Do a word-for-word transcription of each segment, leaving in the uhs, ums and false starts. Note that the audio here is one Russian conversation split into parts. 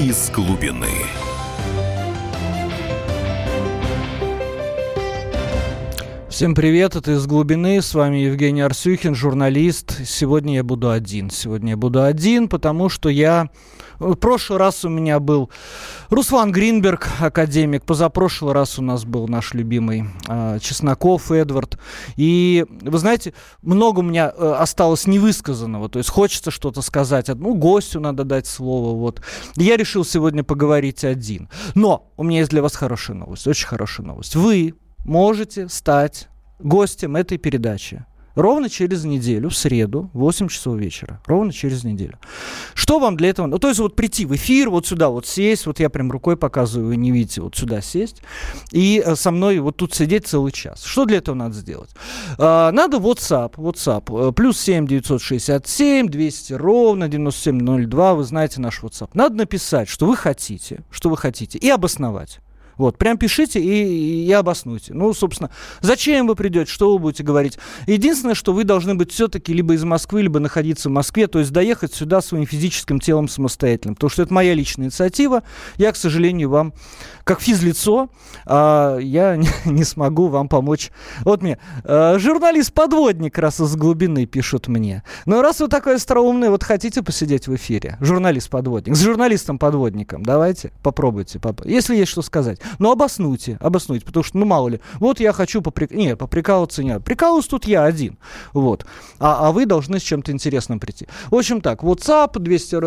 «Из глубины». Всем привет, это «Из глубины», с вами Евгений Арсюхин, журналист. Сегодня я буду один, сегодня я буду один, потому что я... В прошлый раз у меня был Руслан Гринберг, академик, позапрошлый раз у нас был наш любимый э, Чесноков Эдуард. И, вы знаете, много у меня э, осталось невысказанного, то есть хочется что-то сказать, ну, гостю надо дать слово, вот. Я решил сегодня поговорить один. Но у меня есть для вас хорошая новость, очень хорошая новость. Вы... можете стать гостем этой передачи ровно через неделю, в среду, в восемь часов вечера, ровно через неделю. Что вам для этого? Ну, то есть вот прийти в эфир, вот сюда вот сесть, вот я прям рукой показываю, не видите, вот сюда сесть, и со мной вот тут сидеть целый час. Что для этого надо сделать? Надо WhatsApp, WhatsApp, плюс семь девятьсот шестьдесят семь двести ровно девяносто семь ноль два, вы знаете наш WhatsApp. Надо написать, что вы хотите, что вы хотите, и обосновать. Вот, прям пишите и, и обоснуйте. Ну, собственно, зачем вы придете, что вы будете говорить. Единственное, что вы должны быть все-таки либо из Москвы, либо находиться в Москве, то есть доехать сюда своим физическим телом самостоятельно, потому что это моя личная инициатива. Я, к сожалению, вам, как физлицо, а, я не, не смогу вам помочь. Вот мне а, журналист-подводник раз из глубины пишут мне. Но раз вы такой остроумный, вот хотите посидеть в эфире? Журналист-подводник. С журналистом-подводником. Давайте, попробуйте. Поп... Если есть что сказать. Но обоснуйте, обоснуйте, потому что, ну, мало ли, вот я хочу поприк... не, поприкалываться, не надо. Прикалываюсь тут я один, вот. А, а вы должны с чем-то интересным прийти. В общем так, WhatsApp двести,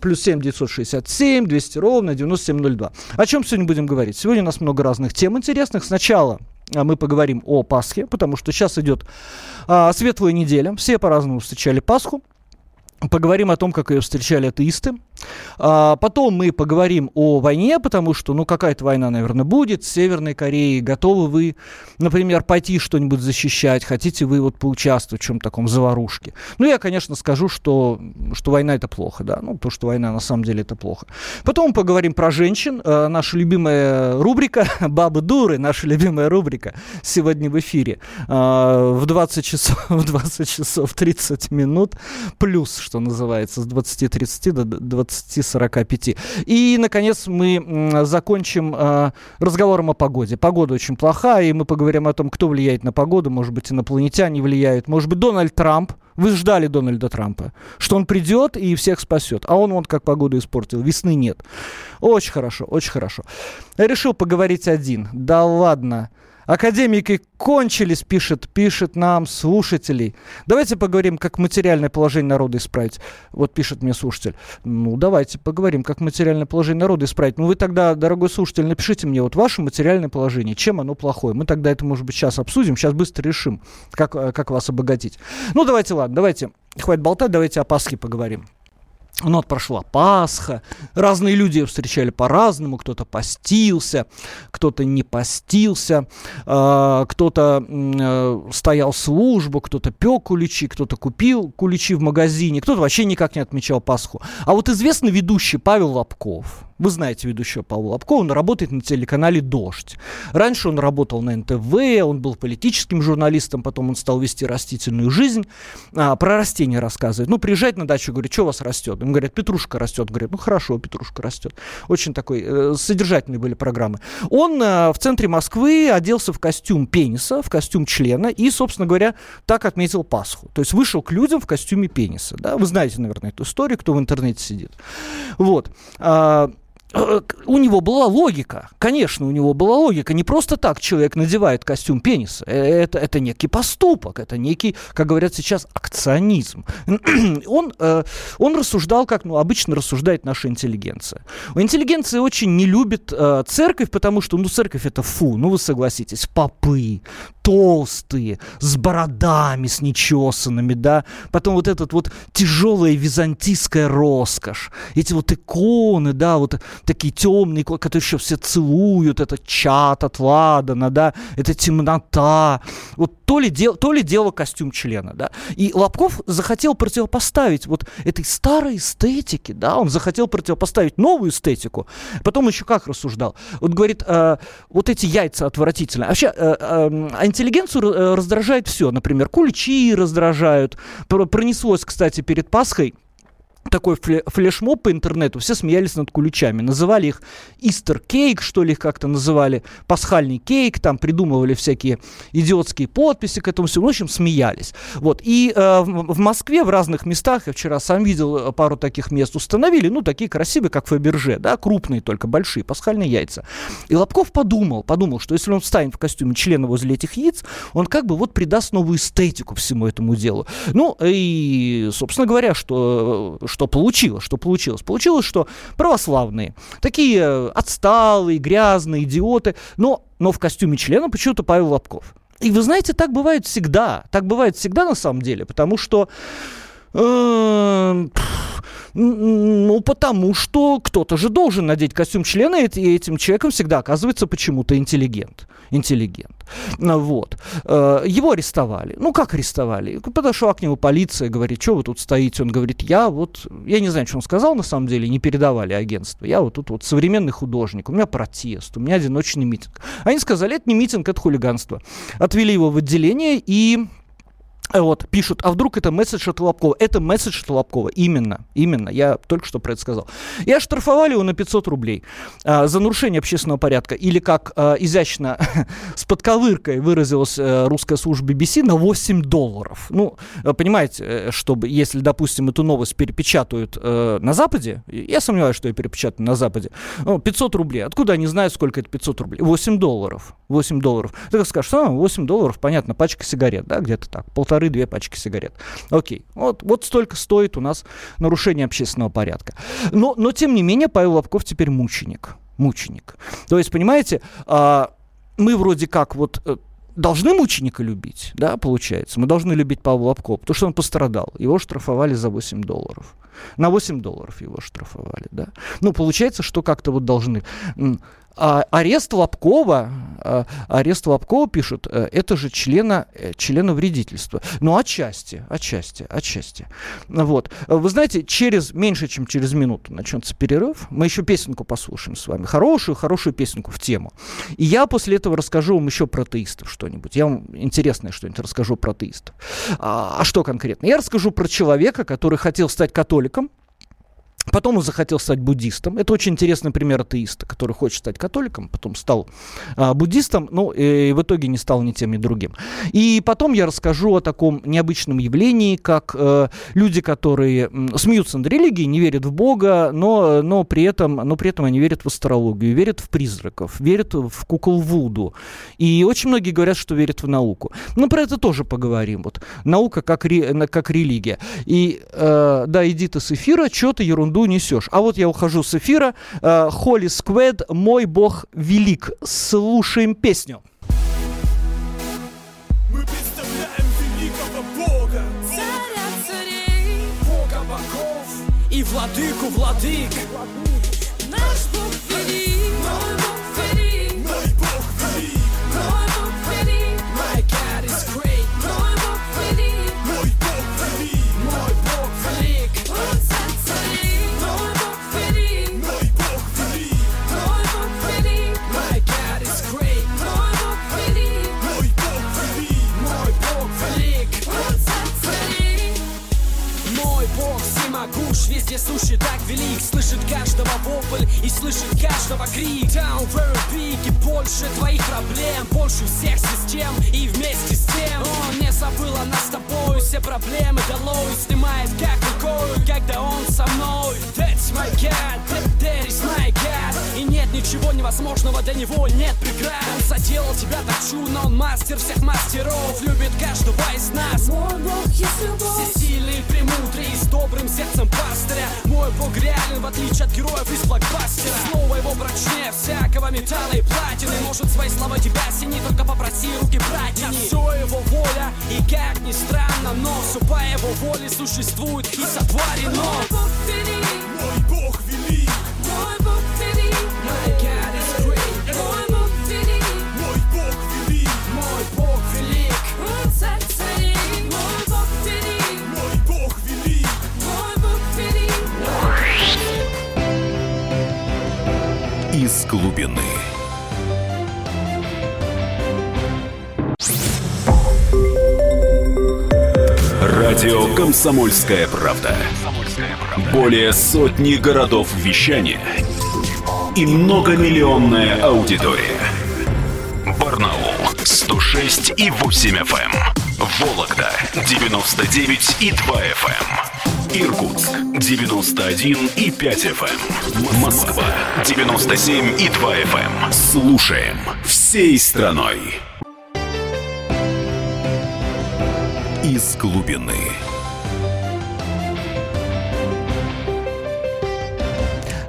плюс семь девятьсот шестьдесят семь двести ровно девяносто семь ноль два. О чем сегодня будем говорить? Сегодня у нас много разных тем интересных. Сначала мы поговорим о Пасхе, потому что сейчас идет а, светлая неделя, все по-разному встречали Пасху. Поговорим о том, как ее встречали атеисты. А потом мы поговорим о войне, потому что, ну, какая-то война, наверное, будет. С Северной Кореей готовы вы, например, пойти что-нибудь защищать? Хотите вы вот поучаствовать в чем-то таком заварушке? Ну, я, конечно, скажу, что, что война – это плохо, да. Ну, потому что война, на самом деле, это плохо. Потом мы поговорим про женщин. А, наша любимая рубрика «Бабы-дуры», наша любимая рубрика сегодня в эфире а, в двадцать часов, в двадцать часов тридцать минут плюс, что называется, с двадцати тридцати до двадцати сорока пяти. И, наконец, мы закончим э, разговором о погоде. Погода очень плохая, и мы поговорим о том, кто влияет на погоду. Может быть, инопланетяне влияют. Может быть, Дональд Трамп. Вы ждали Дональда Трампа, что он придет и всех спасет. А он, вон, как погоду испортил. Весны нет. Очень хорошо, очень хорошо. Я решил поговорить один. Да ладно. Академики кончились, пишет, пишет нам слушателей. Давайте поговорим, как материальное положение народа исправить. Вот пишет мне слушатель. Ну, давайте поговорим, как материальное положение народа исправить. Ну, вы тогда, дорогой слушатель, напишите мне вот ваше материальное положение, чем оно плохое. Мы тогда это, может быть, сейчас обсудим, сейчас быстро решим, как, как вас обогатить. Ну, давайте, ладно, давайте, хватит болтать, давайте о Пасхе поговорим. Ну, вот прошла Пасха, разные люди ее встречали по-разному, кто-то постился, кто-то не постился, э, кто-то э, стоял службу, кто-то пек куличи, кто-то купил куличи в магазине, кто-то вообще никак не отмечал Пасху. А вот известный ведущий Павел Лобков, вы знаете ведущего Павла Лобкова, он работает на телеканале «Дождь». Раньше он работал на эн тэ вэ, он был политическим журналистом, потом он стал вести растительную жизнь, а, про растения рассказывает. Ну, приезжает на дачу, говорит, что у вас растет? Им говорят, петрушка растет. Говорят, ну хорошо, петрушка растет. Очень такой, э, содержательные были программы. Он э, в центре Москвы оделся в костюм пениса, в костюм члена и, собственно говоря, так отметил Пасху. То есть вышел к людям в костюме пениса. Да? Вы знаете, наверное, эту историю, кто в интернете сидит. Вот. У него была логика, конечно, у него была логика. Не просто так человек надевает костюм пениса. Это, это некий поступок, это некий, как говорят сейчас, акционизм. Он, он рассуждал, как ну, обычно рассуждает наша интеллигенция. Интеллигенция очень не любит церковь, потому что ну, церковь это фу, ну вы согласитесь, попы, толстые, с бородами, с нечесанными, да. Потом вот этот вот тяжелая византийская роскошь. Эти вот иконы, да, вот такие темные, которые еще все целуют, это чад от Ладана, да, это темнота. Вот то ли, дел, то ли дело костюм члена, да. И Лобков захотел противопоставить вот этой старой эстетике, да, он захотел противопоставить новую эстетику. Потом еще как рассуждал. Вот говорит, э, вот эти яйца отвратительные. Вообще, э, э, интеллигенцию раздражает все. Например, куличи раздражают. Пронеслось, кстати, перед Пасхой такой флешмоб по интернету, все смеялись над куличами. Называли их истер-кейк, что ли, их как-то называли, пасхальный кейк, там придумывали всякие идиотские подписи к этому всему, в общем, смеялись. Вот. И э, в Москве в разных местах, я вчера сам видел пару таких мест, установили, ну, такие красивые, как Фаберже, да, крупные только, большие, пасхальные яйца. И Лобков подумал, подумал, что если он встанет в костюме члена возле этих яиц, он как бы вот придаст новую эстетику всему этому делу. Ну, и, собственно говоря, что, что получилось, что получилось? Получилось, что православные, такие отсталые, грязные идиоты, но, но в костюме члена почему-то Павел Лобков. И вы знаете, так бывает всегда, так бывает всегда на самом деле, потому что... Э, ну, потому что кто-то же должен надеть костюм члена, и этим человеком всегда оказывается почему-то интеллигент. Интеллигент. Вот. Его арестовали. Ну, как арестовали? Подошла к нему полиция, говорит, что вы тут стоите? Он говорит, я вот... Я не знаю, что он сказал, на самом деле, не передавали агентство. Я вот тут вот современный художник, у меня протест, у меня одиночный митинг. Они сказали, это не митинг, это хулиганство. Отвели его в отделение и... Вот, пишут, а вдруг это месседж от Лобкова? Это месседж от Лобкова, именно, именно, я только что про это сказал. И оштрафовали его на пятьсот рублей а, за нарушение общественного порядка, или, как а, изящно с подковыркой выразилась а, русская служба би би си, на восемь долларов. Ну, понимаете, чтобы, если, допустим, эту новость перепечатают а, на Западе, я сомневаюсь, что ее перепечатают на Западе, ну, пятьсот рублей, откуда они знают, сколько это пятьсот рублей? восемь долларов, восемь долларов. Ты как скажешь, а, восемь долларов, понятно, пачка сигарет, да, где-то так, полтора. Две пачки сигарет. Окей. Вот, вот столько стоит у нас нарушение общественного порядка. Но, но, тем не менее, Павел Лобков теперь мученик. Мученик. То есть, понимаете, мы вроде как вот должны мученика любить, да, получается. Мы должны любить Павла Лобкова, потому что он пострадал. Его штрафовали за восемь долларов. На восемь долларов его штрафовали, да. Ну, получается, что как-то вот должны... А арест Лобкова, а, арест Лобкова, пишут, это же члена, члена вредительства. Ну, отчасти, отчасти, отчасти. Вот. Вы знаете, через меньше, чем через минуту начнется перерыв. Мы еще песенку послушаем с вами. Хорошую, хорошую песенку в тему. И я после этого расскажу вам еще про атеистов что-нибудь. Я вам интересное что-нибудь расскажу про атеистов. А, а что конкретно? Я расскажу про человека, который хотел стать католиком. Потом он захотел стать буддистом. Это очень интересный пример атеиста, который хочет стать католиком, потом стал а, буддистом, но и в итоге не стал ни тем, ни другим. И потом я расскажу о таком необычном явлении, как э, люди, которые м, смеются над религией, не верят в Бога, но, но, при этом, но при этом они верят в астрологию, верят в призраков, верят в кукол вуду. И очень многие говорят, что верят в науку. Но про это тоже поговорим. Вот. Наука как, ре, как религия. И э, да, иди ты с эфира, чё ты ерунду несешь. А вот я ухожу с эфира. Holy Squad, мой бог велик. Слушаем песню. Мы представляем великого бога, царя царей, бога богов и владыку владык. Наш бог велик, мой бог велик, мой бог велик, мой бог велик, my God is great, мой бог велик, мой бог велик, мой бог велик, он царь царей. Гуш везде суши так велик, слышит каждого вопль и слышит каждого крик. Down very big, и больше твоих проблем, больше всех систем, и вместе с тем он не забыл о нас с тобой. Все проблемы долой снимает как рукой, когда он со мной. That's my God, that is my God. И нет ничего невозможного для него, нет преград. Он заделал тебя так чудно, он мастер всех мастеров, любит каждого из нас. Мой Бог есть любовь, всесильный, премудрый, с добрым сердцем пастыря. Мой бог реален, в отличие от героев из блокбастера. Слово его прочнее всякого металла и платины. Может свои слова тебя сини, только попроси руки братья. Все его воля, и как ни странно, но все по его воле существует и сотворено. Мой бог велик, мой бог велик, мой бог велик, my God is great. Мой бог велик, мой бог велик, мой бог велик, он царь царей. Мой бог велик, мой бог велик. Из глубины. Радио «Комсомольская правда». Более сотни городов вещания и многомиллионная аудитория. Барнаул сто шесть и восемь эф эм, Вологда девяносто девять и два эф эм, Иркутск девяносто один и пять эф эм, Москва девяносто семь и два эф эм. Слушаем всей страной. Из глубины.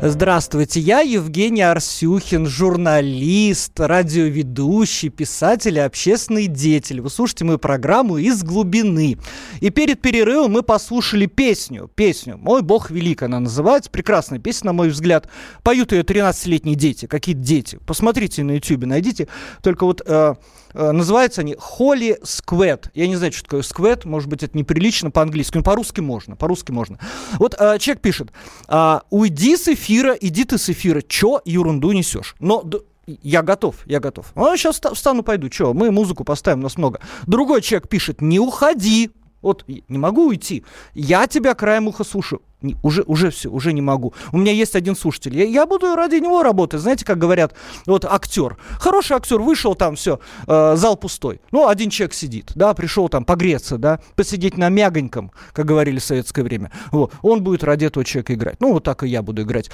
Здравствуйте, я Евгений Арсюхин, журналист, радиоведущий, писатель и общественный деятель. Вы слушаете мою программу «Из глубины». И перед перерывом мы послушали песню, песню «Мой Бог велик» она называется, прекрасная песня, на мой взгляд. Поют ее тринадцатилетние дети, какие-то дети. Посмотрите на ютубе, найдите. Только вот э, э, называются они «Holy Squad». Я не знаю, что такое «squad», может быть, это неприлично по-английски, но по-русски можно, по-русски можно. Вот э, человек пишет, э, «Уйди с эфира». Иди ты с эфира, чё ерунду несешь? Но д- я готов, я готов. А сейчас встану, пойду, чё, мы музыку поставим, нас много. Другой человек пишет, не уходи. Вот, не могу уйти. Я тебя краем уха слушаю. Не, уже, уже все, уже не могу. У меня есть один слушатель. Я, я буду ради него работать. Знаете, как говорят, вот актер. Хороший актер, вышел там, все, э, зал пустой. Ну, один человек сидит, да, пришел там погреться, да, посидеть на мягоньком, как говорили в советское время. Вот. Он будет ради этого человека играть. Ну, вот так и я буду играть.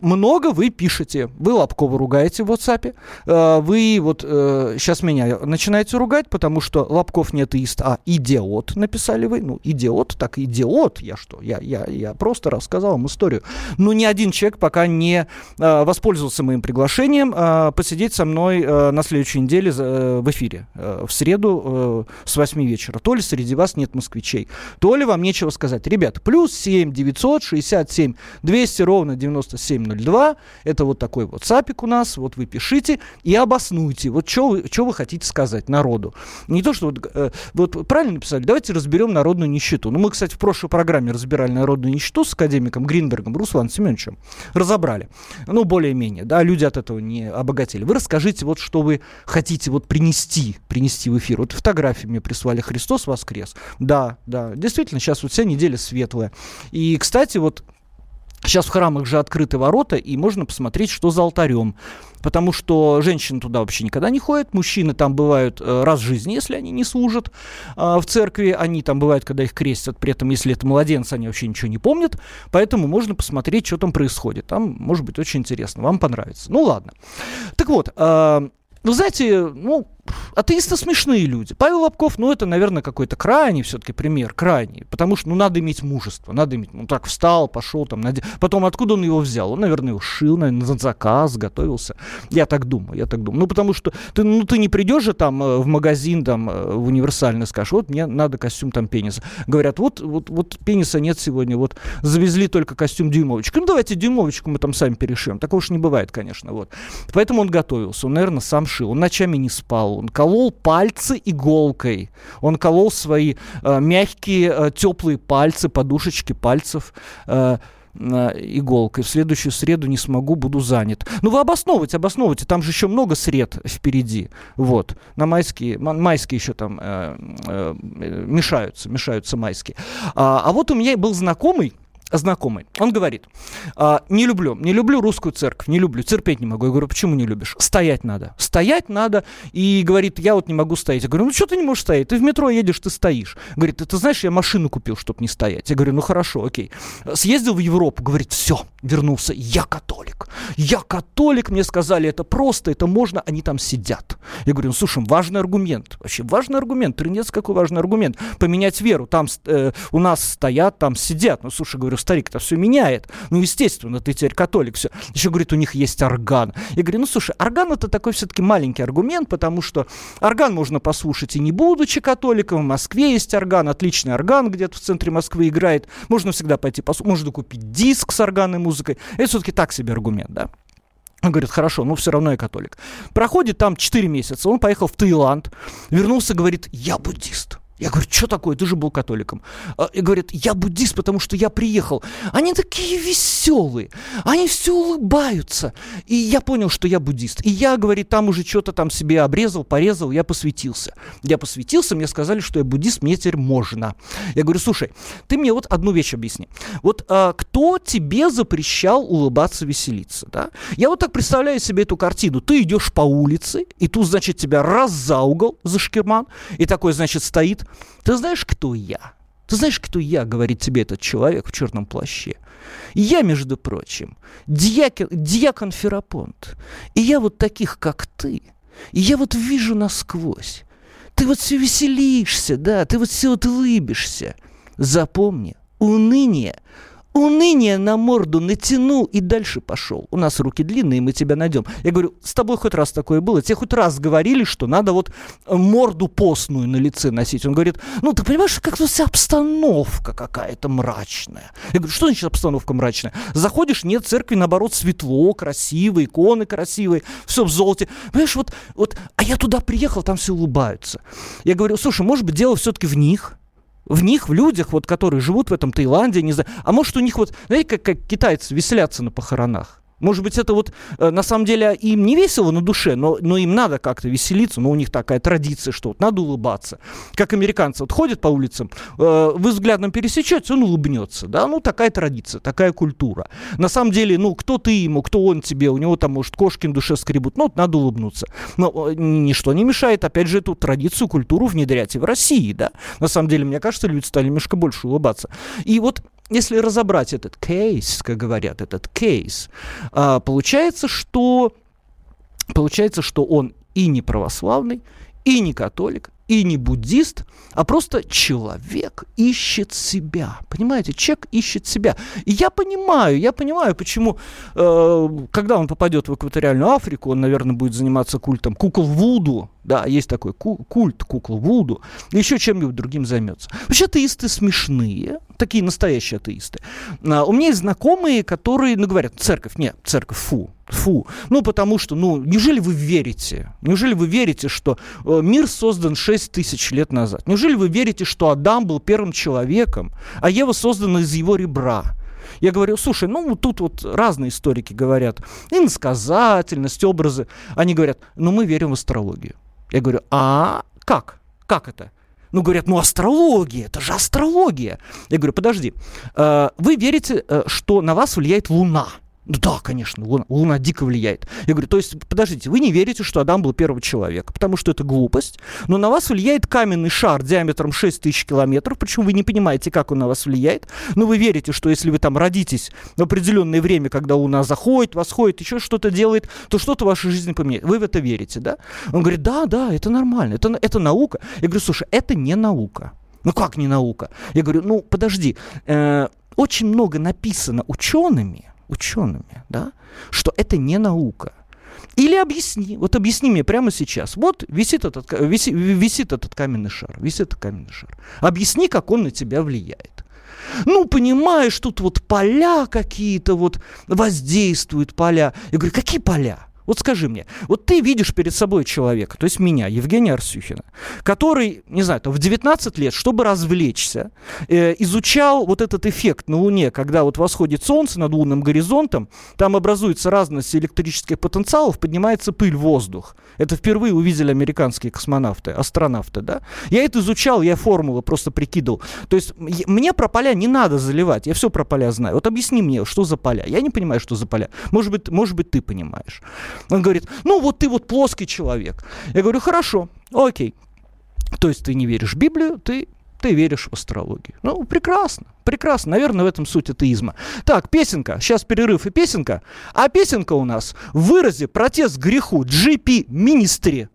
Много вы пишете. Вы Лобкова ругаете в WhatsApp. Вы вот сейчас меня начинаете ругать, потому что Лобков не атеист, а идиот написали вы. Ну, идиот, так идиот. Я что? Я, я, я просто рассказал вам историю. Но ни один человек пока не воспользовался моим приглашением посидеть со мной на следующей неделе в эфире. В среду с восемь вечера. То ли среди вас нет москвичей, то ли вам нечего сказать. Ребята, плюс семь девятьсот шестьдесят семь двести ровно девяносто семь. ноль два, это вот такой вот сапик у нас, вот вы пишите и обоснуйте, вот что вы, вы хотите сказать народу. Не то, что вот, э, вот правильно написали, давайте разберем народную нищету. Ну, мы, кстати, в прошлой программе разбирали народную нищету с академиком Гринбергом Русланом Семеновичем, разобрали, ну, более-менее, да, люди от этого не обогатели. Вы расскажите, вот что вы хотите вот принести, принести в эфир. Вот фотографии мне прислали, Христос воскрес. Да, да, действительно, сейчас вот вся неделя светлая. И, кстати, вот сейчас в храмах же открыты ворота, и можно посмотреть, что за алтарем. Потому что женщины туда вообще никогда не ходят, мужчины там бывают раз в жизни, если они не служат в церкви, они там бывают, когда их крестят, при этом, если это младенцы, они вообще ничего не помнят, поэтому можно посмотреть, что там происходит. Там, может быть, очень интересно, вам понравится. Ну, ладно. Так вот, вы знаете, ну... атеисты смешные люди. Павел Лобков, ну, это, наверное, какой-то крайний все-таки пример, крайний, потому что, ну, надо иметь мужество, надо иметь, ну, так встал, пошел там, наде... потом откуда он его взял? Он, наверное, его шил, наверное, на заказ, готовился. Я так думаю, я так думаю. Ну, потому что ты, ну, ты не придешь же там в магазин, там, в универсальный, скажешь, вот мне надо костюм там пениса. Говорят, вот, вот, вот пениса нет сегодня, вот завезли только костюм дюймовочку. Ну, давайте дюймовочку мы там сами перешьем. Такого уж не бывает, конечно, вот. Поэтому он готовился, он, наверное, сам шил, он ночами не спал. Он колол пальцы иголкой. Он колол свои э, мягкие, э, теплые пальцы, подушечки пальцев э, э, иголкой. В следующую среду не смогу, буду занят. Ну, вы обосновывайте, обосновывайте. Там же еще много сред впереди. Вот. На майские, майские еще там э, э, мешаются, мешаются майские. А, а вот у меня был знакомый, знакомый. Он говорит, э, не люблю, не люблю русскую церковь, не люблю, терпеть не могу. Я говорю, почему не любишь? Стоять надо. Стоять надо. И говорит, я вот не могу стоять. Я говорю, ну что ты не можешь стоять? Ты в метро едешь, ты стоишь. Говорит, ты, ты знаешь, я машину купил, чтобы не стоять. Я говорю, ну хорошо, окей. Съездил в Европу, говорит, все, вернулся. Я католик. Я католик, мне сказали, это просто, это можно, они там сидят. Я говорю, ну слушай, важный аргумент. Вообще важный аргумент. Трындец, какой важный аргумент. Поменять веру. Там э, у нас стоят, там сидят. Ну слушай, говорю, старик, это все меняет. Ну, естественно, ты теперь католик, все. Еще, говорит, у них есть орган. Я говорю, ну, слушай, орган это такой все-таки маленький аргумент, потому что орган можно послушать и не будучи католиком. В Москве есть орган, отличный орган где-то в центре Москвы играет. Можно всегда пойти послушать, можно купить диск с органной музыкой. Это все-таки так себе аргумент, да. Он говорит, хорошо, но все равно я католик. Проходит там четыре месяца, он поехал в Таиланд, вернулся, говорит, я буддист. Я говорю, что такое, ты же был католиком. И говорят, я буддист, потому что я приехал. Они такие веселые, они все улыбаются. И я понял, что я буддист. И я, говорит, там уже что-то там себе обрезал, порезал, я посвятился. Я посвятился, мне сказали, что я буддист, мне теперь можно. Я говорю, слушай, ты мне вот одну вещь объясни. Вот а, кто тебе запрещал улыбаться, веселиться? Да? Я вот так представляю себе эту картину. Ты идешь по улице, и тут, значит, тебя раз за угол, за шкирман, и такой, значит, стоит. Ты знаешь, кто я? Ты знаешь, кто я, говорит тебе этот человек в черном плаще. Я, между прочим, дьякон, дьякон Ферапонт. И я вот таких, как ты. И я вот вижу насквозь. Ты вот все веселишься, да, ты вот все вот улыбишься. Запомни, уныние. Уныние на морду натянул и дальше пошел. У нас руки длинные, мы тебя найдем. Я говорю, с тобой хоть раз такое было? Тебе хоть раз говорили, что надо вот морду постную на лице носить? Он говорит, ну, ты понимаешь, как-то вся обстановка какая-то мрачная. Я говорю, что значит обстановка мрачная? Заходишь, нет, церкви, наоборот, светло, красиво, иконы красивые, все в золоте. Понимаешь, вот, вот, а я туда приехал, там все улыбаются. Я говорю, слушай, может быть, дело все-таки в них? В них, в людях, вот, которые живут в этом Таиланде, не знаю. А может, у них вот, знаете, как, как китайцы веселятся на похоронах? Может быть, это вот, э, на самом деле, им не весело на душе, но, но им надо как-то веселиться, но у них такая традиция, что вот надо улыбаться. Как американцы, вот ходят по улицам, э, вы взглядом пересечетесь, он улыбнется, да, ну, такая традиция, такая культура. На самом деле, ну, кто ты ему, кто он тебе, у него там, может, кошки на душе скребут, ну, вот надо улыбнуться. Но э, ничто не мешает, опять же, эту традицию, культуру внедрять и в России, да. На самом деле, мне кажется, люди стали немножко больше улыбаться. И вот, если разобрать этот кейс, как говорят, этот кейс, получается, что, получается, что он и не православный, и не католик, и не буддист, а просто человек ищет себя. Понимаете, человек ищет себя. И я понимаю, я понимаю, почему, э, когда он попадет в экваториальную Африку, он, наверное, будет заниматься культом кукол Вуду. Да, есть такой культ кукол Вуду. Еще чем-нибудь другим займется. Вообще атеисты смешные, такие настоящие атеисты. А, у меня есть знакомые, которые, ну, говорят, церковь, нет, церковь, фу. Фу, ну потому что, ну, неужели вы верите, неужели вы верите, что э, мир создан шесть тысяч лет назад? Неужели вы верите, что Адам был первым человеком, а Ева создана из его ребра? Я говорю, слушай, ну, тут вот разные историки говорят, иносказательность, образы, они говорят, ну, мы верим в астрологию. Я говорю, а как? Как это? Ну, говорят, ну, астрология, это же астрология. Я говорю, подожди, э, вы верите, э, что на вас влияет Луна? Да, конечно, луна, луна дико влияет. Я говорю, то есть, подождите, вы не верите, что Адам был первым человеком, потому что это глупость, но на вас влияет каменный шар диаметром шесть тысяч километров, причем вы не понимаете, как он на вас влияет, но вы верите, что если вы там родитесь в определенное время, когда луна заходит, восходит, еще что-то делает, то что-то в вашей жизни поменяет. Вы в это верите, да? Он говорит, да, да, это нормально, это, это наука. Я говорю, слушай, это не наука. Ну как не наука? Я говорю, ну подожди, э, очень много написано учеными, учеными, да, что это не наука. Или объясни, вот объясни мне прямо сейчас. Вот висит этот, виси, висит этот каменный шар, висит этот каменный шар. Объясни, как он на тебя влияет. Ну, понимаешь, тут вот поля какие-то вот воздействуют, поля. Я говорю, какие поля? Вот скажи мне, вот ты видишь перед собой человека, то есть меня, Евгения Арсюхина, который, не знаю, там в девятнадцать лет, чтобы развлечься, э, изучал вот этот эффект на Луне, когда вот восходит Солнце над лунным горизонтом, там образуется разность электрических потенциалов, поднимается пыль в воздух. Это впервые увидели американские космонавты, астронавты, да? Я это изучал, я формулы просто прикидывал. То есть мне про поля не надо заливать, я все про поля знаю. Вот объясни мне, что за поля? Я не понимаю, что за поля. Может быть, может быть, ты понимаешь. Он говорит, ну вот ты вот плоский человек. Я говорю, хорошо, окей. То есть ты не веришь в Библию, ты, ты веришь в астрологию. Ну, прекрасно, прекрасно. Наверное, в этом суть атеизма. Так, песенка. Сейчас перерыв и песенка. А песенка у нас в выразе протест греху джи пи Ministry.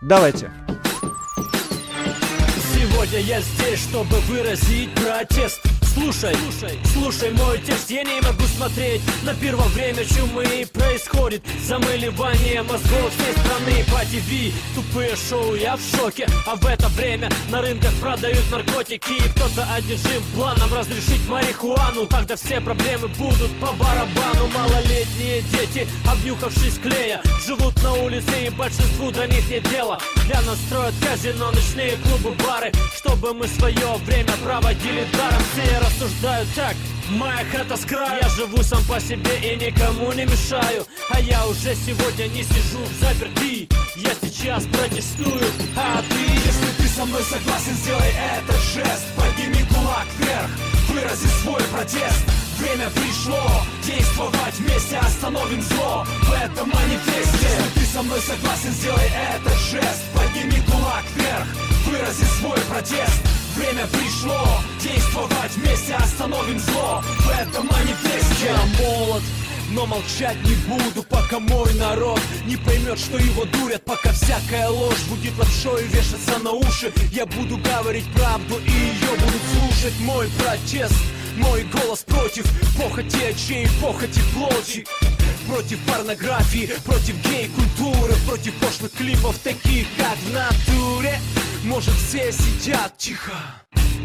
Давайте. Сегодня я здесь, чтобы выразить протест. Слушай, слушай, слушай, мой текст, я не могу смотреть на первое время чумы. Происходит замыливание мозгов всей страны. По ТВ тупые шоу, я в шоке. А в это время на рынках продают наркотики. Кто-то одержим планом разрешить марихуану. Тогда все проблемы будут по барабану. Малолетние дети, обнюхавшись клея, живут на улице и большинству до них нет дела. Для нас строят казино, ночные клубы, бары, чтобы мы свое время проводили даром. Все рассуждают так: моя хата с краю. Я живу сам по себе и никому не мешаю. А я уже сегодня не сижу в заперти. Я сейчас протестую, а ты? Если ты со мной согласен, сделай этот жест. Подними кулак вверх, вырази свой протест. Время пришло действовать вместе, остановим зло в этом манифесте. Если ты со мной согласен, сделай этот жест. Подними кулак вверх, вырази свой протест. Время пришло действовать вместе, остановим зло в этом манифесте. Я молод, но молчать не буду, пока мой народ не поймет, что его дурят. Пока всякая ложь будет лапшой вешаться на уши, я буду говорить правду и ее будут слушать. Мой протест, мой голос против похоти очей, похоти плоти, против порнографии, против гей-культуры, против пошлых клипов, таких как в натуре. Может, все сидят тихо,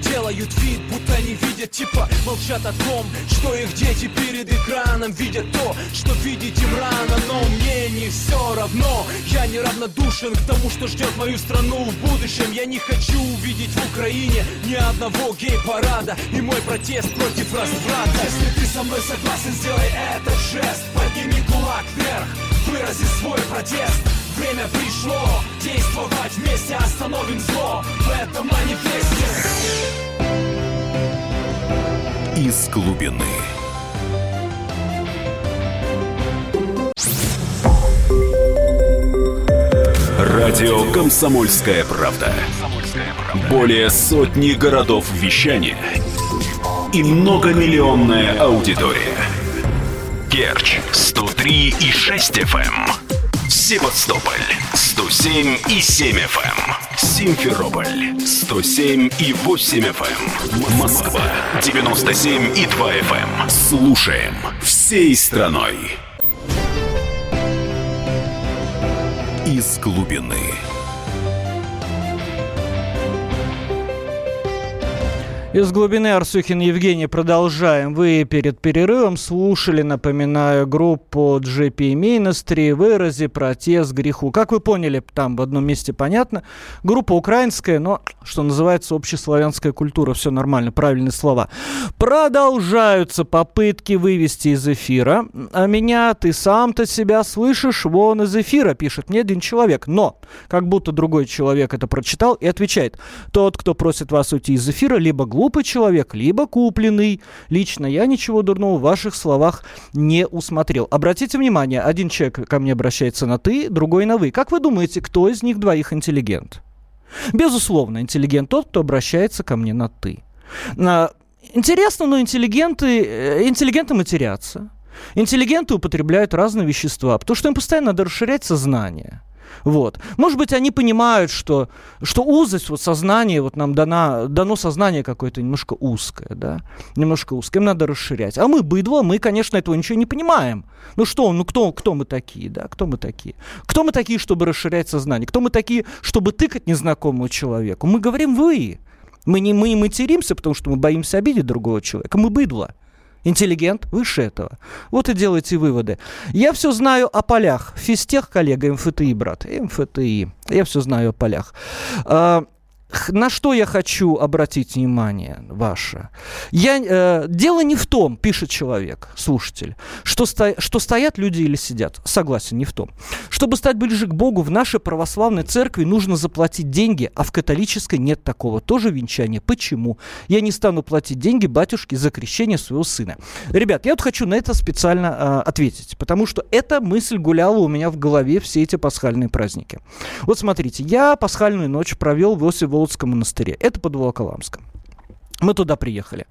делают вид, будто не видят, типа молчат о том, что их дети перед экраном видят то, что видеть им рано. Но мне не все равно, я не равнодушен к тому, что ждет мою страну в будущем. Я не хочу увидеть в Украине ни одного гей-парада, и мой протест против разврата. Если ты со мной согласен, сделай этот жест. Подними кулак вверх, вырази свой протест. Время пришло действовать вместе, остановим зло в этом манифесте. Из глубины. Радио «Комсомольская правда». Более сотни городов вещания и многомиллионная аудитория. Керчь сто три и шесть эф эм. Севастополь сто семь и семь эф эм. Симферополь сто семь и восемь эф эм. Москва девяносто семь и два эф эм. Слушаем всей страной. Из глубины. Из глубины. Арсюхин Евгений. Продолжаем. Вы перед перерывом слушали, напоминаю, группу джи пи Ministry «Вырази протест греху». Как вы поняли, там в одном месте понятно. Группа украинская, но, что называется, общеславянская культура. Все нормально, правильные слова. Продолжаются попытки вывести из эфира. А меня ты сам-то себя слышишь вон из эфира, пишет мне один человек. Но как будто другой человек это прочитал и отвечает. Тот, кто просит вас уйти из эфира, либо глупо, глупый человек, либо купленный. Лично я ничего дурного в ваших словах не усмотрел. Обратите внимание, один человек ко мне обращается на «ты», другой на «вы». Как вы думаете, кто из них двоих интеллигент? Безусловно, интеллигент тот, кто обращается ко мне на «ты». Интересно, но интеллигенты, интеллигенты матерятся. Интеллигенты употребляют разные вещества, потому что им постоянно надо расширять сознание. Вот. Может быть, они понимают, что, что узость, вот сознание, вот нам дано, дано сознание какое-то немножко узкое, да, немножко узкое, им надо расширять. А мы, быдло, мы, конечно, этого ничего не понимаем. Ну что, ну кто, кто мы такие, да, кто мы такие? Кто мы такие, чтобы расширять сознание? Кто мы такие, чтобы тыкать незнакомому человеку? Мы говорим «вы». Мы не мы материмся, потому что мы боимся обидеть другого человека. Мы быдло. Интеллигент выше этого. Вот и делайте выводы. Я все знаю о полях. Физтех, коллега, МФТИ, брат. МФТИ. Я все знаю о полях. А, на что я хочу обратить внимание ваше? Я, э, дело не в том, пишет человек, слушатель, что, сто, что стоят люди или сидят. Согласен, не в том. Чтобы стать ближе к Богу, в нашей православной церкви нужно заплатить деньги, а в католической нет такого. Тоже венчание. Почему? Я не стану платить деньги батюшке за крещение своего сына. Ребят, я вот хочу на это специально э, ответить, потому что эта мысль гуляла у меня в голове все эти пасхальные праздники. Вот смотрите, я пасхальную ночь провел в Осеволодском монастыре. Это под Волоколамском. Мы туда приехали.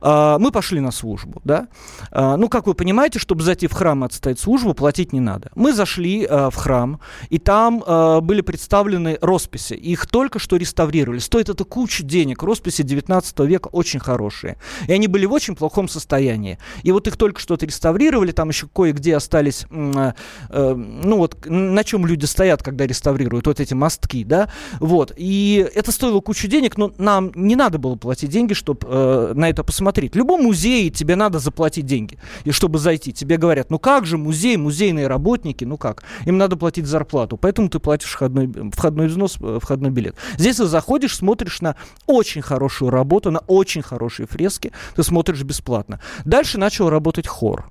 Мы пошли на службу, да. Ну, как вы понимаете, чтобы зайти в храм и отстоять службу, платить не надо. Мы зашли в храм, и там были представлены росписи. Их только что реставрировали. Стоит это кучу денег. Росписи девятнадцатого века очень хорошие. И они были в очень плохом состоянии. И вот их только что реставрировали. Там еще кое-где остались, ну, вот на чем люди стоят, когда реставрируют. Вот эти мостки, да. Вот. И это стоило кучу денег, но нам не надо было платить деньги, чтобы э, на это посмотреть. В любом музее тебе надо заплатить деньги, и чтобы зайти. Тебе говорят, ну как же музей, музейные работники, ну как? Им надо платить зарплату, поэтому ты платишь входной, входной взнос, входной билет. Здесь ты заходишь, смотришь на очень хорошую работу, на очень хорошие фрески, ты смотришь бесплатно. Дальше начал работать хор.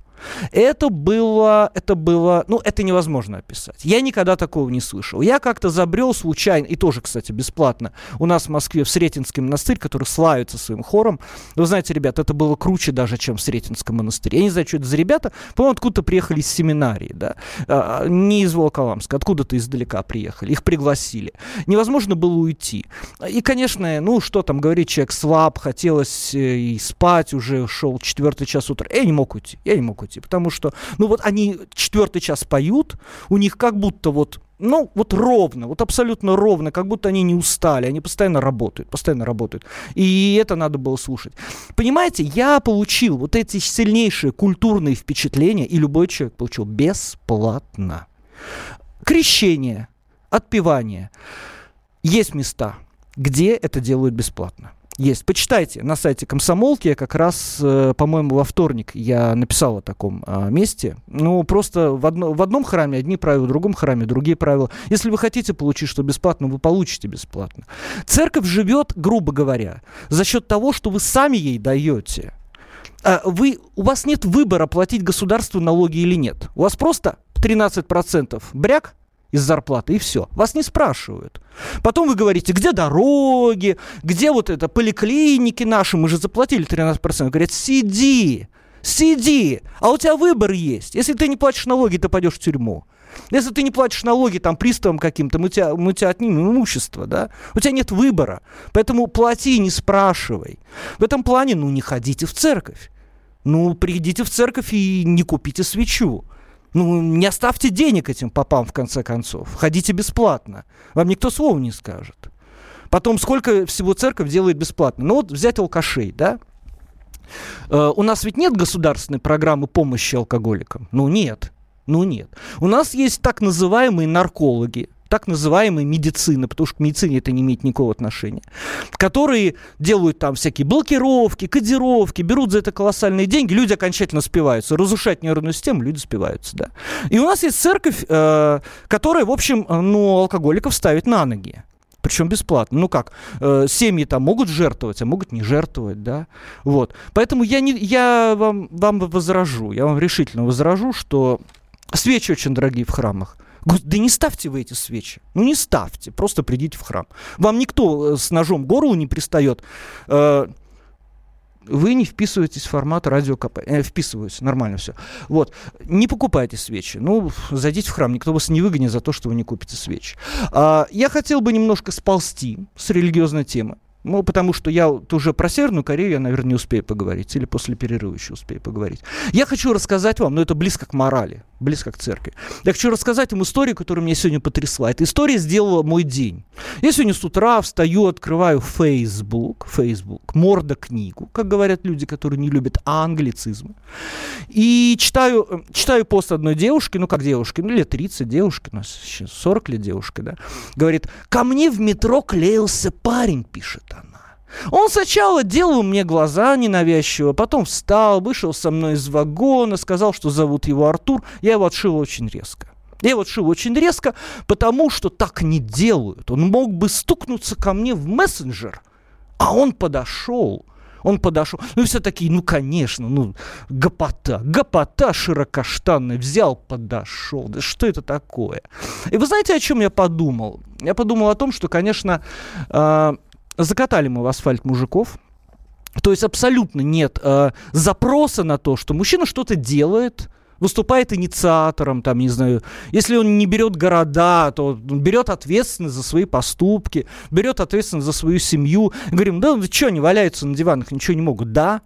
Это было, это было, ну, это невозможно описать. Я никогда такого не слышал. Я как-то забрел случайно, и тоже, кстати, бесплатно, у нас в Москве в Сретенский монастырь, который славится своим хором. Вы знаете, ребята, это было круче даже, чем в Сретенском монастыре. Я не знаю, что это за ребята. По-моему, откуда-то приехали из семинарии, да. А, не из Волоколамска, откуда-то издалека приехали. Их пригласили. Невозможно было уйти. И, конечно, ну, что там говорить, человек слаб, хотелось и спать, уже шел четвертый час утра. Я не мог уйти, я не мог уйти. Потому что, ну вот они четвертый час поют, у них как будто вот, ну вот ровно, вот абсолютно ровно, как будто они не устали, они постоянно работают, постоянно работают. И это надо было слушать. Понимаете, я получил вот эти сильнейшие культурные впечатления, и любой человек получил бесплатно. Крещение, отпевание. Есть места, где это делают бесплатно. Есть. Почитайте на сайте «Комсомолки». Я как раз, по-моему, во вторник я написал о таком месте. Ну, просто в, одно, в одном храме одни правила, в другом храме другие правила. Если вы хотите получить что бесплатно, вы получите бесплатно. Церковь живет, грубо говоря, за счет того, что вы сами ей даете. Вы, у вас нет выбора, платить государству налоги или нет. У вас просто тринадцать процентов бряк из зарплаты, и все. Вас не спрашивают. Потом вы говорите, где дороги, где вот это, поликлиники наши, мы же заплатили тринадцать процентов. Говорят, сиди, сиди, а у тебя выбор есть. Если ты не платишь налоги, ты пойдешь в тюрьму. Если ты не платишь налоги там приставам каким-то, мы тебя, мы тебя отнимем имущество, да? У тебя нет выбора. Поэтому плати, не спрашивай. В этом плане, ну, не ходите в церковь. Ну, придите в церковь и не купите свечу. Ну, не оставьте денег этим попам, в конце концов. Ходите бесплатно. Вам никто слова не скажет. Потом, сколько всего церковь делает бесплатно. Ну, вот взять алкашей, да? Э, у нас ведь нет государственной программы помощи алкоголикам. Ну, нет. Ну, нет. У нас есть так называемые наркологи, так называемая медицина, потому что к медицине это не имеет никакого отношения, которые делают там всякие блокировки, кодировки, берут за это колоссальные деньги, люди окончательно спиваются, разрушать нервную систему, люди спиваются, да. И у нас есть церковь, э, которая, в общем, ну, алкоголиков ставит на ноги. Причем бесплатно. Ну как, э, семьи там могут жертвовать, а могут не жертвовать, да. Вот. Поэтому я, не, я вам, вам возражу, я вам решительно возражу, что свечи очень дорогие в храмах. Да не ставьте вы эти свечи, ну не ставьте, просто придите в храм. Вам никто с ножом к горлу не пристает. Вы не вписываетесь в формат радио КП. Э, вписываюсь, нормально все. Вот. Не покупайте свечи. Ну, зайдите в храм, никто вас не выгонит за то, что вы не купите свечи. А, я хотел бы немножко сползти с религиозной темы. Ну, потому что я уже про Северную Корею я, наверное, не успею поговорить. Или после перерыва еще успею поговорить. Я хочу рассказать вам, но это близко к морали, близко к церкви. Я хочу рассказать вам историю, которая меня сегодня потрясла. Эта история сделала мой день. Я сегодня с утра встаю, открываю Facebook, Facebook, мордокнигу, как говорят люди, которые не любят англицизма. И читаю, читаю пост одной девушки, ну как девушки, ну лет тридцать девушки, у нас сейчас сорок лет девушки, да. Говорит, ко мне в метро клеился парень, пишет она. Он сначала делал мне глаза ненавязчиво, потом встал, вышел со мной из вагона, сказал, что зовут его Артур. Я его отшил очень резко. Я его отшил очень резко, потому что так не делают. Он мог бы стукнуться ко мне в мессенджер, а он подошел. Он подошел. Ну, все такие, ну, конечно, ну, гопота. Гопота широкоштанная. Взял, подошел. Да что это такое? И вы знаете, о чем я подумал? Я подумал о том, что, конечно... Э- Закатали мы в асфальт мужиков. То есть абсолютно нет э, запроса на то, что мужчина что-то делает выступает инициатором, там, не знаю, если он не берет города, то он берет ответственность за свои поступки, берет ответственность за свою семью. Говорим, да, что они валяются на диванах, ничего не могут, да.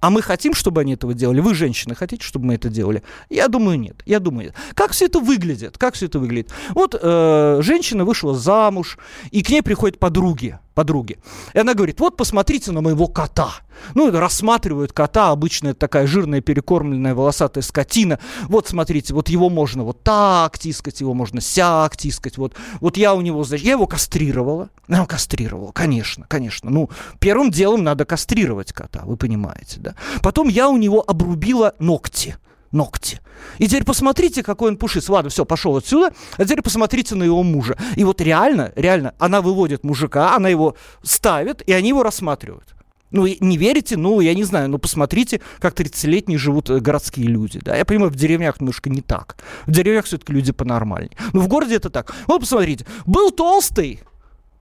А мы хотим, чтобы они этого делали? Вы, женщины, хотите, чтобы мы это делали? Я думаю, нет. Я думаю, нет. Как все это выглядит? Как все это выглядит? Вот э, женщина вышла замуж, и к ней приходят подруги. подруги. И она говорит, вот посмотрите на моего кота. Ну, рассматривают кота, обычно это такая жирная, перекормленная, волосатая скотина. Вот, смотрите, вот его можно вот так тискать, его можно сяк тискать. Вот, вот я у него, значит, я его кастрировала. Я его кастрировала, конечно, конечно. Ну, первым делом надо кастрировать кота, вы понимаете, да. Потом я у него обрубила ногти. Ногти. И теперь посмотрите, какой он пушист. Ладно, все, пошел отсюда. А теперь посмотрите на его мужа. И вот реально, реально, она выводит мужика, она его ставит, и они его рассматривают. Ну, не верите? Ну, я не знаю, но посмотрите, как тридцатилетние живут городские люди. Да? Я понимаю, в деревнях немножко не так. В деревнях все-таки люди понормальнее. Но в городе это так. Вот, посмотрите. Был толстый,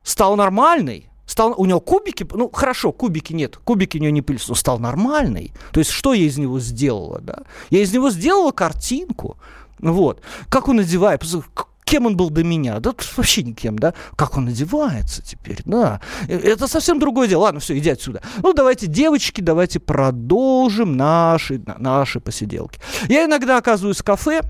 стал нормальный. Стал, у него кубики, ну хорошо, кубики нет, кубики у него не пылятся, но стал нормальный. То есть что я из него сделала, да? Я из него сделала картинку, вот. Как он одевает, кем он был до меня, да вообще никем, да? Как он одевается теперь, да? Это совсем другое дело. Ладно, все, иди отсюда. Ну давайте, девочки, давайте продолжим наши, наши посиделки. Я иногда оказываюсь в кафе,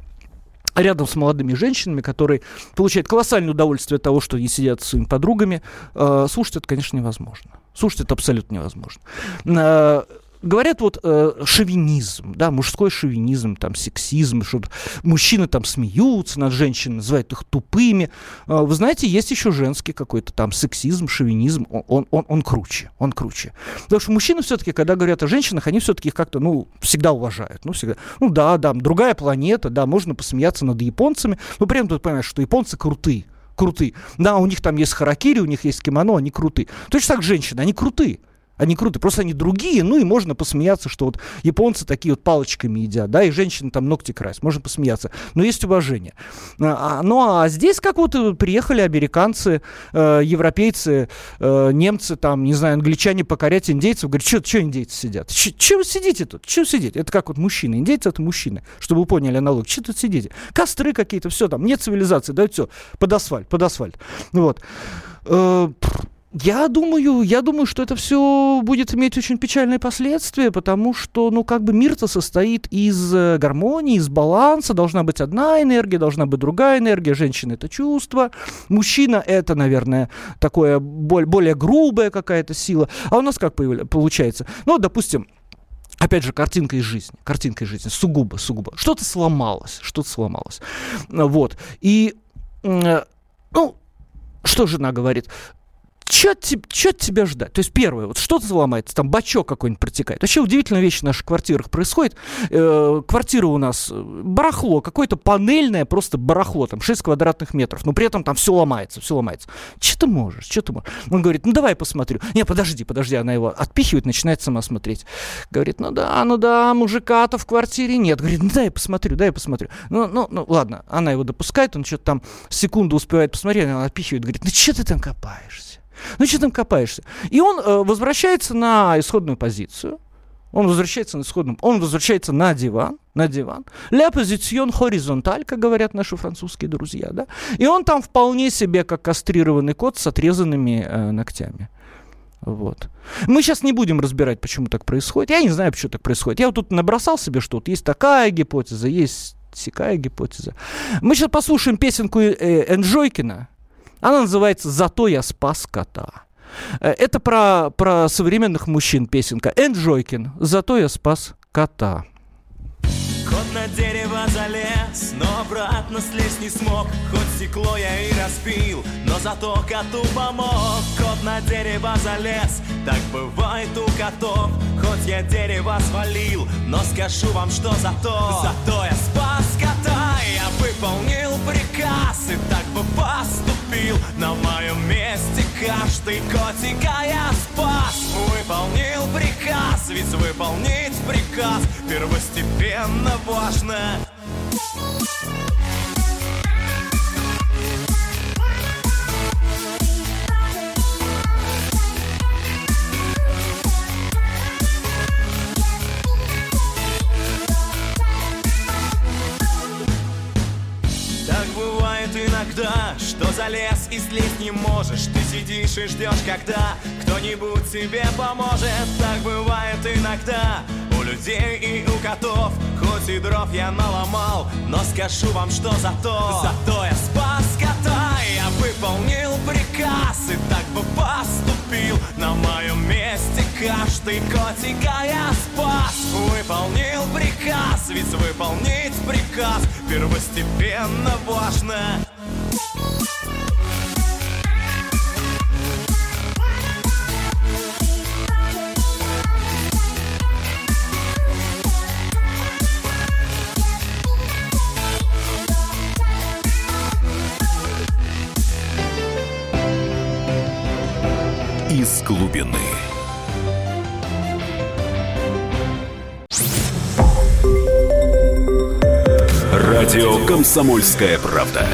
рядом с молодыми женщинами, которые получают колоссальное удовольствие от того, что они сидят со своими подругами. Э, слушать это, конечно, невозможно. Слушать это абсолютно невозможно. Э, говорят, вот э, шовинизм, да, мужской шовинизм, там, сексизм, что мужчины там смеются над женщинами, называют их тупыми. Э, вы знаете, есть еще женский какой-то там сексизм, шовинизм, он, он, он, он круче, он круче. Потому что мужчины все-таки, когда говорят о женщинах, они все-таки их как-то, ну, всегда уважают. Ну, всегда, ну, да, да, другая планета, да, можно посмеяться над японцами, но при этом тут понимаешь, что японцы крутые, крутые. Да, у них там есть харакири, у них есть кимоно, они крутые. Точно так женщины, они крутые. Они крутые, просто они другие, ну и можно посмеяться, что вот японцы такие вот палочками едят, да, и женщины там ногти красят, можно посмеяться, но есть уважение. А, ну а здесь как вот приехали американцы, э, европейцы, э, немцы, там, не знаю, англичане покорять индейцев, говорят, что че индейцы сидят? Че вы сидите тут? Че сидите? Это как вот мужчины, индейцы это мужчины, чтобы вы поняли аналог, че тут сидите? Костры какие-то, все там, нет цивилизации, да, все, под асфальт, под асфальт, вот. Э, Я думаю, я думаю, что это все будет иметь очень печальные последствия, потому что, ну, как бы мир-то состоит из гармонии, из баланса. Должна быть одна энергия, должна быть другая энергия. Женщина — это чувство. Мужчина — это, наверное, такое более, более грубая какая-то сила. А у нас как получается? Ну, допустим, опять же, картинка из жизни. Картинка из жизни. Сугубо, сугубо. Что-то сломалось. Что-то сломалось. Вот. И, ну, что жена говорит? Чё от тебя ждать? То есть, первое, вот что-то сломается, там бачок какой-нибудь протекает. Вообще удивительная вещь в наших квартирах происходит. Э, квартира у нас барахло, какое-то панельное просто барахло, там шесть квадратных метров, но при этом там все ломается, все ломается. Че ты можешь, че ты можешь? Он говорит, ну давай я посмотрю. Не, подожди, подожди, она его отпихивает, начинает сама смотреть. Говорит, ну да, ну да, мужика-то в квартире нет. Говорит, ну дай я посмотрю, дай я посмотрю. Ну, ну, ну ладно, она его допускает, он что-то там секунду успевает посмотреть, она отпихивает, говорит, ну че ты там копаешься? Ну, что там копаешься? И он э, возвращается на исходную позицию. Он возвращается на исходную... Он возвращается на диван. На диван. «La position horizontale», как говорят наши французские друзья, да? И он там вполне себе как кастрированный кот с отрезанными э, ногтями. Вот. Мы сейчас не будем разбирать, почему так происходит. Я не знаю, почему так происходит. Я вот тут набросал себе что-то. Есть такая гипотеза, есть сякая гипотеза. Мы сейчас послушаем песенку э, Enjoykina. Она называется «Зато я спас кота». Это про, про современных мужчин песенка. Enjoykin. «Зато я спас кота». Кот на дерево залез, но обратно слезть не смог. Хоть стекло я и разбил, но зато коту помог. Кот на дерево залез, так бывает у котов. Хоть я дерево свалил, но скажу вам, что зато. Зато я спас кота, я выполнил приказ и так бы поступил. На моем месте каждый котика я спас. Выполнил приказ, ведь выполнить приказ первостепенно важно. иногда, что залез и слезть не можешь. Ты сидишь и ждешь, когда кто-нибудь тебе поможет. Так бывает иногда у людей и у котов. Хоть и дров я наломал, но скажу вам, что зато, зато я спас кота. Я выполнил приказ и так бы поступил. На моем месте каждый котика я спас. Выполнил приказ, ведь выполнить приказ первостепенно важно. Из глубины. Радио «Комсомольская правда».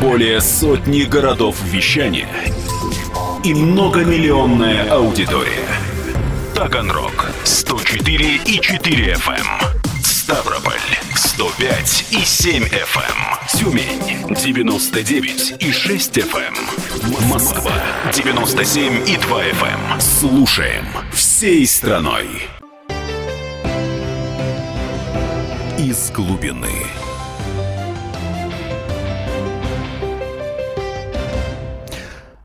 Более сотни городов вещания и многомиллионная аудитория. Таганрог сто четыре и четыре эф эм, Ставрополь сто пять и семь эф эм, Тюмень девяносто девять и шесть эф эм, Москва девяносто семь и два эф эм. Слушаем всей страной. Из глубины.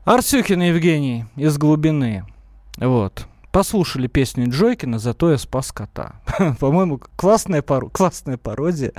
Арсюхин Евгений, «Из глубины». Вот. Послушали песню Enjoykina «Зато я спас кота». По-моему, классная, паро... классная пародия.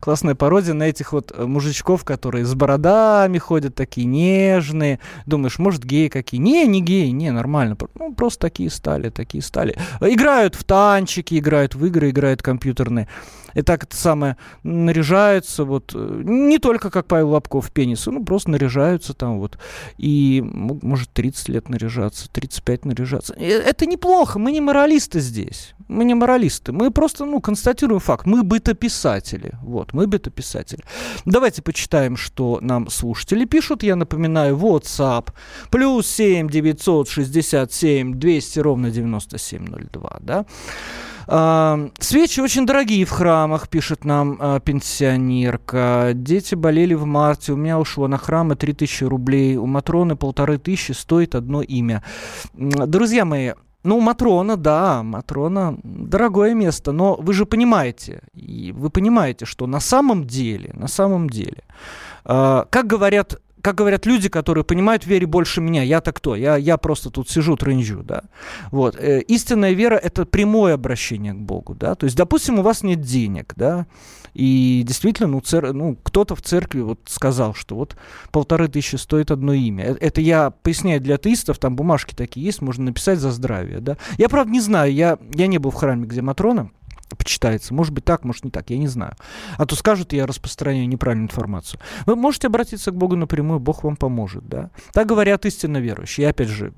Классная пародия на этих вот мужичков, которые с бородами ходят, такие нежные. Думаешь, может, геи какие? Не, не геи, не, нормально. Ну, просто такие стали, такие стали. Играют в танчики, играют в игры, играют компьютерные. И так это самое, наряжаются, вот, не только как Павел Лобков в пенисе, ну, просто наряжаются там вот. И, может, тридцать лет наряжаться, тридцать пять наряжаться. Это неплохо, мы не моралисты здесь, мы не моралисты, мы просто, ну, констатируем факт, мы бытописатели, вот, мы бытописатели. Давайте почитаем, что нам слушатели пишут, я напоминаю, WhatsApp, плюс семь девятьсот шестьдесят семь двести ровно девяносто семь ноль два, да. Свечи очень дорогие в храмах, пишет нам пенсионерка. Дети болели в марте, у меня ушло на храмы три тысячи рублей, у Матроны полторы тысячи стоит одно имя. Друзья мои, ну, Матрона, да, Матрона дорогое место, но вы же понимаете, и вы понимаете, что на самом деле, на самом деле, как говорят, как говорят люди, которые понимают в вере больше меня, я-то кто? Я, я просто тут сижу, трынжу, да. Вот. Истинная вера – это прямое обращение к Богу, да. То есть, допустим, у вас нет денег, да, и действительно, ну, цер... ну кто-то в церкви вот сказал, что вот полторы тысячи стоит одно имя. Это я поясняю для атеистов, там бумажки такие есть, можно написать за здравие, да. Я, правда, не знаю, я, я не был в храме, где Матрона почитается. Может быть так, может не так, я не знаю. А то скажут, я распространяю неправильную информацию. Вы можете обратиться к Богу напрямую, Бог вам поможет, да? Так говорят истинно верующие. Я, опять же,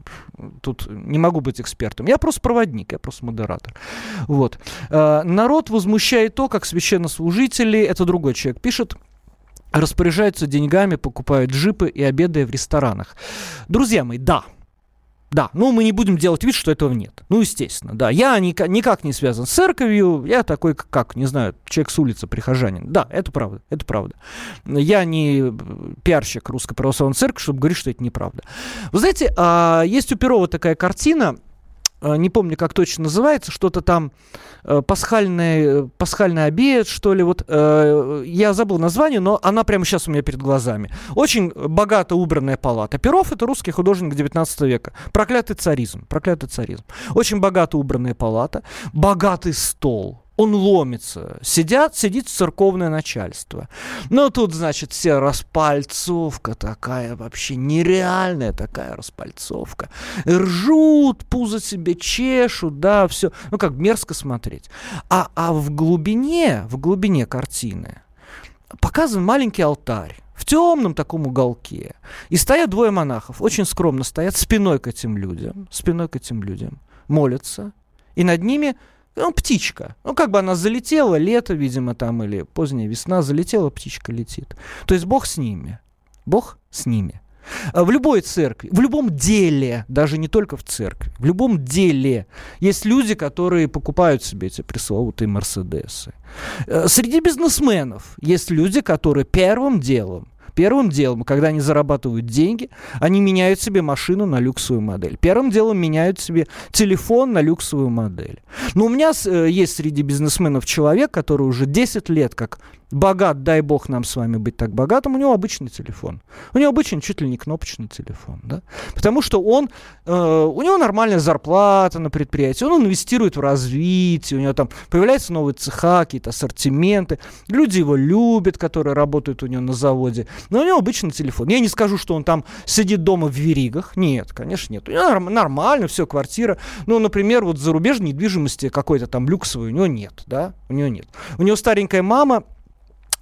тут не могу быть экспертом. Я просто проводник, я просто модератор. Вот. Э, народ возмущает то, как священнослужители, это другой человек пишет, распоряжаются деньгами, покупают джипы и обедают в ресторанах. Друзья мои, да. Да, ну мы не будем делать вид, что этого нет. Ну, естественно, да. Я никак, никак не связан с церковью, я такой, как, не знаю, человек с улицы, прихожанин. Да, это правда, это правда. Я не пиарщик Русской Православной Церкви, чтобы говорить, что это неправда. Вы знаете, есть у Перова такая картина, не помню, как точно называется, что-то там пасхальный, пасхальный обед, что ли, вот, я забыл название, но она прямо сейчас у меня перед глазами. Очень богато убранная палата. Перов — это русский художник девятнадцатого века. Проклятый царизм, проклятый царизм. Очень богато убранная палата, богатый стол. Он ломится. Сидят, сидит церковное начальство. Но тут, значит, все распальцовка такая вообще нереальная такая распальцовка. Ржут, пузо себе чешут, да, все. Ну, как мерзко смотреть. А, а в глубине, в глубине картины показан маленький алтарь в темном таком уголке. И стоят двое монахов, очень скромно стоят, спиной к этим людям, спиной к этим людям, молятся. И над ними... Ну, птичка. Ну, как бы она залетела, лето, видимо, там, или поздняя весна, залетела, птичка летит. То есть Бог с ними. Бог с ними. В любой церкви, в любом деле, даже не только в церкви, в любом деле есть люди, которые покупают себе эти пресловутые мерседесы. Среди бизнесменов есть люди, которые первым делом Первым делом, когда они зарабатывают деньги, они меняют себе машину на люксовую модель. Первым делом меняют себе телефон на люксовую модель. Но у меня есть среди бизнесменов человек, который уже десять лет как богат, дай бог нам с вами быть так богатым, у него обычный телефон. У него обычный, чуть ли не кнопочный телефон. Да? Потому что он, э, у него нормальная зарплата на предприятии, он инвестирует в развитие, у него там появляются новые цеха, какие-то ассортименты, люди его любят, которые работают у него на заводе, но у него обычный телефон. Я не скажу, что он там сидит дома в веригах, нет, конечно, нет. У него нормально, все, квартира. Ну, например, вот зарубежной недвижимости какой-то там люксовой у него нет, да, у него нет. У него старенькая мама.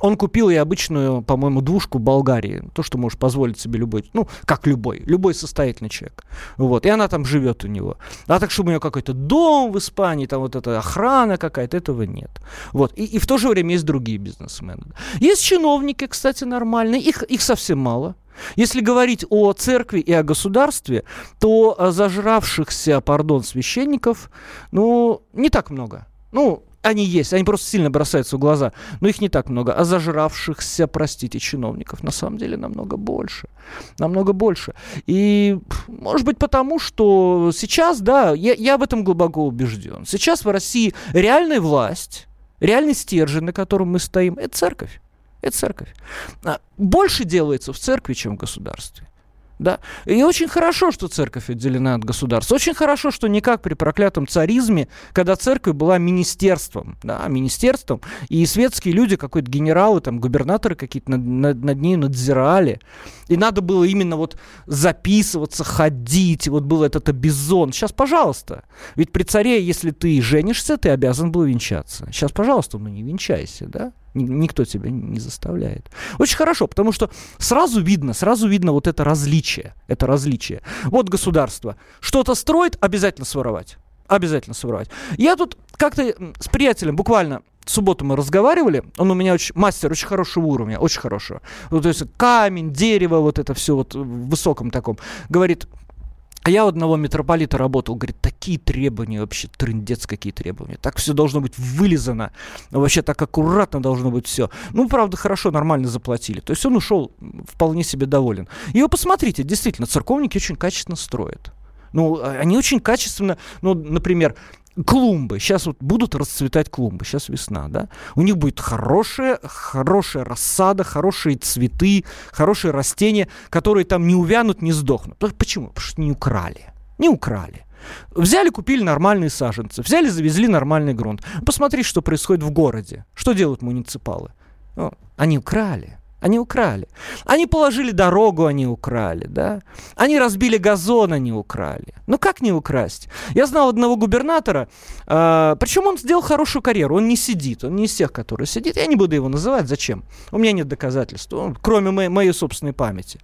Он купил и обычную, по-моему, двушку в Болгарии. То, что может позволить себе любой, ну, как любой, любой состоятельный человек. Вот. И она там живет у него. А так, чтобы у нее какой-то дом в Испании, там вот эта охрана какая-то, этого нет. Вот. И, и в то же время есть другие бизнесмены. Есть чиновники, кстати, нормальные, их, их совсем мало. Если говорить о церкви и о государстве, то зажравшихся, пардон, священников, ну, не так много. Ну, они есть, они просто сильно бросаются в глаза, но их не так много. А зажравшихся, простите, чиновников на самом деле намного больше. Намного больше. И, может быть, потому что сейчас, да, я, я в этом глубоко убежден. Сейчас в России реальная власть, реальный стержень, на котором мы стоим, это церковь. Это церковь. Больше делается в церкви, чем в государстве. Да? И очень хорошо, что церковь отделена от государства. Очень хорошо, что не как при проклятом царизме, когда церковь была министерством. Да, министерством. И светские люди, какие-то генералы, там, губернаторы какие-то над, над, над ней надзирали. И надо было именно вот записываться, ходить. И вот был этот обезон. Сейчас, пожалуйста. Ведь при царе, если ты женишься, ты обязан был венчаться. Сейчас, пожалуйста, ну не венчайся, да? Никто тебя не заставляет. Очень хорошо, потому что сразу видно, сразу видно вот это различие. Это различие. Вот государство что-то строит, обязательно своровать. Обязательно своровать. Я тут как-то с приятелем буквально в субботу мы разговаривали. Он у меня очень, мастер очень хорошего уровня, очень хорошего. Ну, то есть камень, дерево, вот это все вот в высоком таком. Говорит... А я у одного митрополита работал, говорит, такие требования вообще, трындец какие требования. Так все должно быть вылизано, вообще так аккуратно должно быть все. Ну, правда, хорошо, нормально заплатили. То есть он ушел вполне себе доволен. И вы посмотрите, действительно, церковники очень качественно строят. Ну, они очень качественно, ну, например... Клумбы. Сейчас вот будут расцветать клумбы. Сейчас весна, да? У них будет хорошая, хорошая рассада, хорошие цветы, хорошие растения, которые там не увянут, не сдохнут. Почему? Потому что не украли. Не украли. Взяли, купили нормальные саженцы. Взяли, завезли нормальный грунт. Посмотри, что происходит в городе. Что делают муниципалы? Ну, они украли. Они украли. Они положили дорогу, они украли, да. Они разбили газон, они украли. Ну как не украсть? Я знал одного губернатора, э, причем он сделал хорошую карьеру, он не сидит, он не из тех, которые сидят. Я не буду его называть, зачем? У меня нет доказательств, он, кроме моей, моей собственной памяти.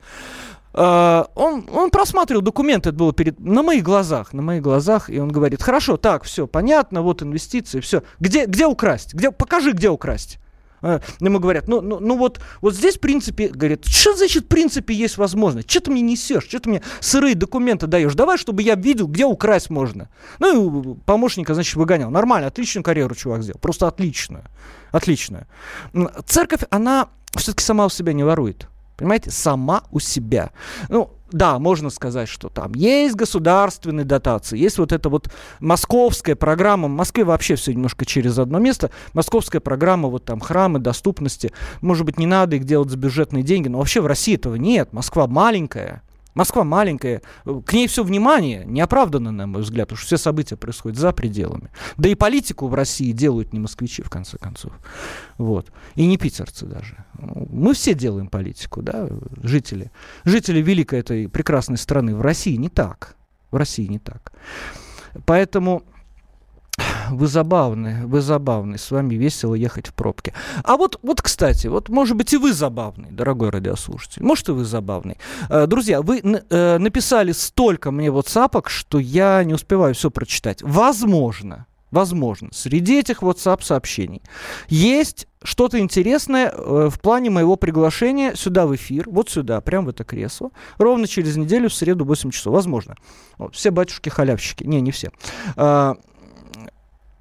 Э, он, он просматривал документы, это было перед, на моих глазах, на моих глазах, и он говорит, хорошо, так, все, понятно, вот инвестиции, все. Где, где украсть? Где, покажи, где украсть. Ему говорят, ну, ну, ну вот, вот здесь в принципе, говорят, что значит в принципе есть возможность? Что ты мне несешь? Что ты мне сырые документы даешь? Давай, чтобы я видел, где украсть можно. Ну и помощника, значит, выгонял. Нормально, отличную карьеру чувак сделал. Просто отличную. Отличную. Церковь, она все-таки сама у себя не ворует. Понимаете? Сама у себя. Ну, да, можно сказать, что там есть государственные дотации, есть вот эта вот московская программа, в Москве вообще все немножко через одно место, московская программа, вот там храмы, доступности, может быть, не надо их делать за бюджетные деньги, но вообще в России этого нет, Москва маленькая. Москва маленькая, к ней все внимание неоправданно, на мой взгляд, потому что все события происходят за пределами. Да и политику в России делают не москвичи, в конце концов. Вот. И не питерцы даже. Мы все делаем политику, да, жители. Жители великой этой прекрасной страны. В России не так. В России не так. Поэтому... Вы забавны, вы забавны, с вами весело ехать в пробке. А вот, вот, кстати, вот, может быть, и вы забавный, дорогой радиослушатель, может, и вы забавный. Друзья, вы написали столько мне WhatsApp'ок, что я не успеваю все прочитать. Возможно, возможно, среди этих WhatsApp-сообщений есть что-то интересное в плане моего приглашения сюда в эфир, вот сюда, прямо в это кресло, ровно через неделю в среду в восемь часов, возможно. Вот, все батюшки-халявщики, не, не все.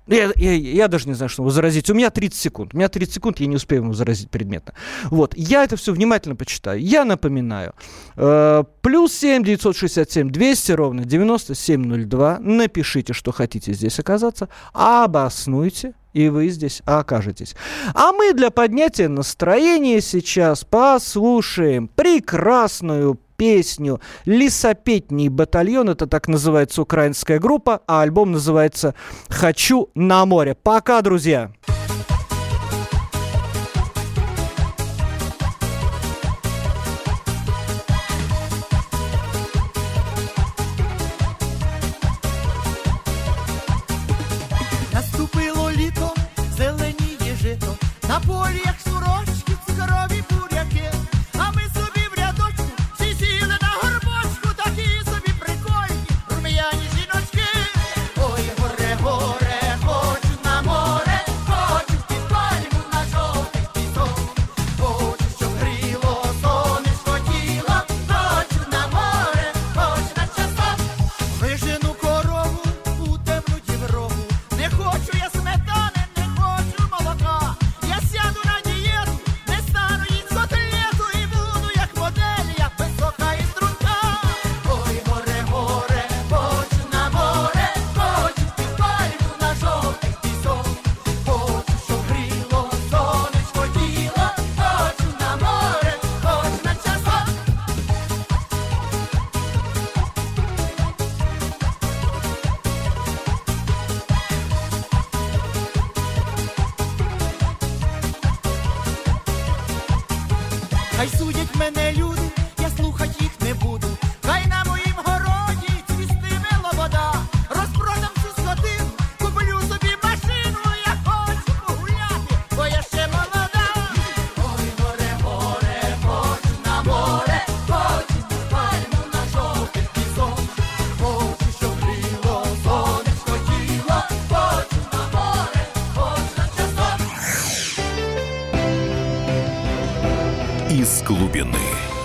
Я, я, я даже не знаю, что возразить. У меня тридцать секунд. У меня тридцать секунд, я не успею ему возразить предметно. Вот. Я это все внимательно почитаю. Я напоминаю. Э, плюс семь девятьсот шестьдесят семь двести ровно девяносто семь ноль два. Напишите, что хотите здесь оказаться. Обоснуйте, и вы здесь окажетесь. А мы для поднятия настроения сейчас послушаем прекрасную песню «Лесопетний батальон». Это так называется украинская группа, а альбом называется «Хочу на море». Пока, друзья! Наступило літо, зеленіє жито, на полі, як сурочки, здорові буряки. Глубины.